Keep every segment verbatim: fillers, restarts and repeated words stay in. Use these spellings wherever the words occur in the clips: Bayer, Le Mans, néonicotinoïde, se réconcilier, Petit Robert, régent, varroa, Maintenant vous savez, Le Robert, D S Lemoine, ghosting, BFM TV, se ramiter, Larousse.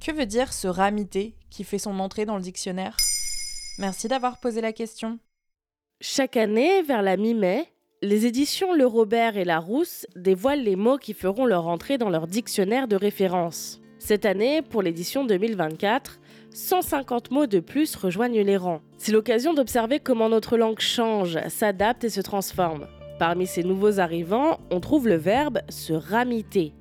Que veut dire se ramiter qui fait son entrée dans le dictionnaire ? Merci d'avoir posé la question. Chaque année, vers la mi-mai, les éditions Le Robert et Larousse dévoilent les mots qui feront leur entrée dans leur dictionnaire de référence. Cette année, pour l'édition deux mille vingt-quatre, cent cinquante mots de plus rejoignent les rangs. C'est l'occasion d'observer comment notre langue change, s'adapte et se transforme. Parmi ces nouveaux arrivants, on trouve le verbe « se ramiter ».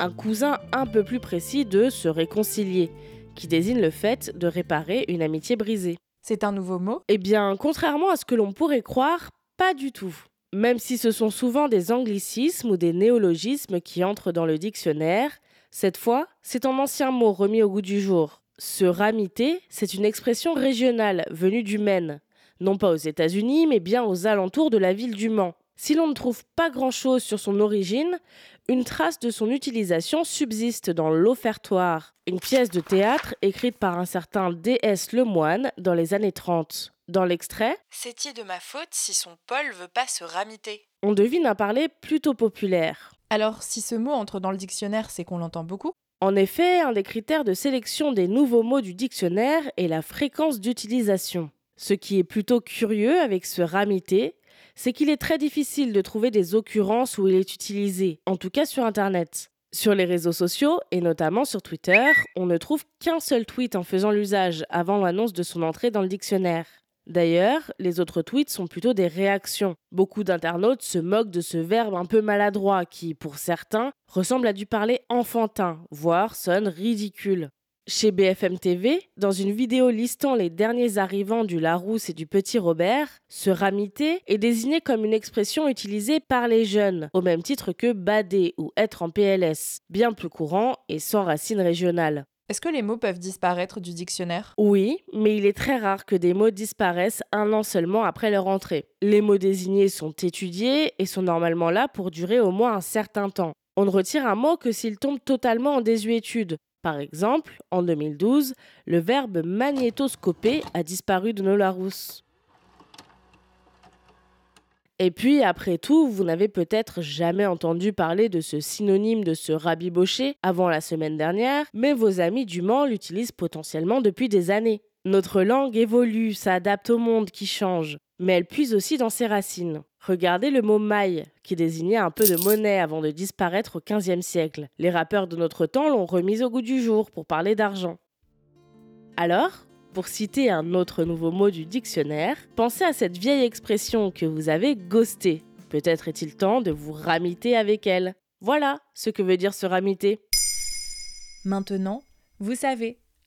Un cousin un peu plus précis de « se réconcilier », qui désigne le fait de réparer une amitié brisée. C'est un nouveau mot ? Eh bien, contrairement à ce que l'on pourrait croire, pas du tout. Même si ce sont souvent des anglicismes ou des néologismes qui entrent dans le dictionnaire, cette fois, c'est un ancien mot remis au goût du jour. Se ramiter, c'est une expression régionale venue du Maine, non pas aux États-Unis, mais bien aux alentours de la ville du Mans. Si l'on ne trouve pas grand-chose sur son origine, une trace de son utilisation subsiste dans l'Offertoire, une pièce de théâtre écrite par un certain D S Lemoine dans les années trente. Dans l'extrait « C'est-y de ma faute si son Paul veut pas se ramiter ». On devine un parler plutôt populaire. Alors, si ce mot entre dans le dictionnaire, c'est qu'on l'entend beaucoup ? En effet, un des critères de sélection des nouveaux mots du dictionnaire est la fréquence d'utilisation. Ce qui est plutôt curieux avec se ramiter, c'est qu'il est très difficile de trouver des occurrences où il est utilisé, en tout cas sur Internet. Sur les réseaux sociaux, et notamment sur Twitter, on ne trouve qu'un seul tweet en faisant l'usage avant l'annonce de son entrée dans le dictionnaire. D'ailleurs, les autres tweets sont plutôt des réactions. Beaucoup d'internautes se moquent de ce verbe un peu maladroit qui, pour certains, ressemble à du parler enfantin, voire sonne ridicule. Chez B F M T V, dans une vidéo listant les derniers arrivants du Larousse et du Petit Robert, se ramiter est désigné comme une expression utilisée par les jeunes, au même titre que bader ou être en P L S, bien plus courant et sans racine régionale. Est-ce que les mots peuvent disparaître du dictionnaire ? Oui, mais il est très rare que des mots disparaissent un an seulement après leur entrée. Les mots désignés sont étudiés et sont normalement là pour durer au moins un certain temps. On ne retire un mot que s'il tombe totalement en désuétude. Par exemple, en deux mille douze, le verbe « magnétoscoper » a disparu de nos Larousse. Et puis, après tout, vous n'avez peut-être jamais entendu parler de ce synonyme de se rabibocher avant la semaine dernière, mais vos amis du Mans l'utilisent potentiellement depuis des années. Notre langue évolue, s'adapte au monde qui change, mais elle puise aussi dans ses racines. Regardez le mot « maille » qui désignait un peu de monnaie avant de disparaître au quinzième siècle. Les rappeurs de notre temps l'ont remise au goût du jour pour parler d'argent. Alors, pour citer un autre nouveau mot du dictionnaire, pensez à cette vieille expression que vous avez ghostée. Peut-être est-il temps de vous ramiter avec elle. Voilà ce que veut dire se ramiter. Maintenant, vous savez.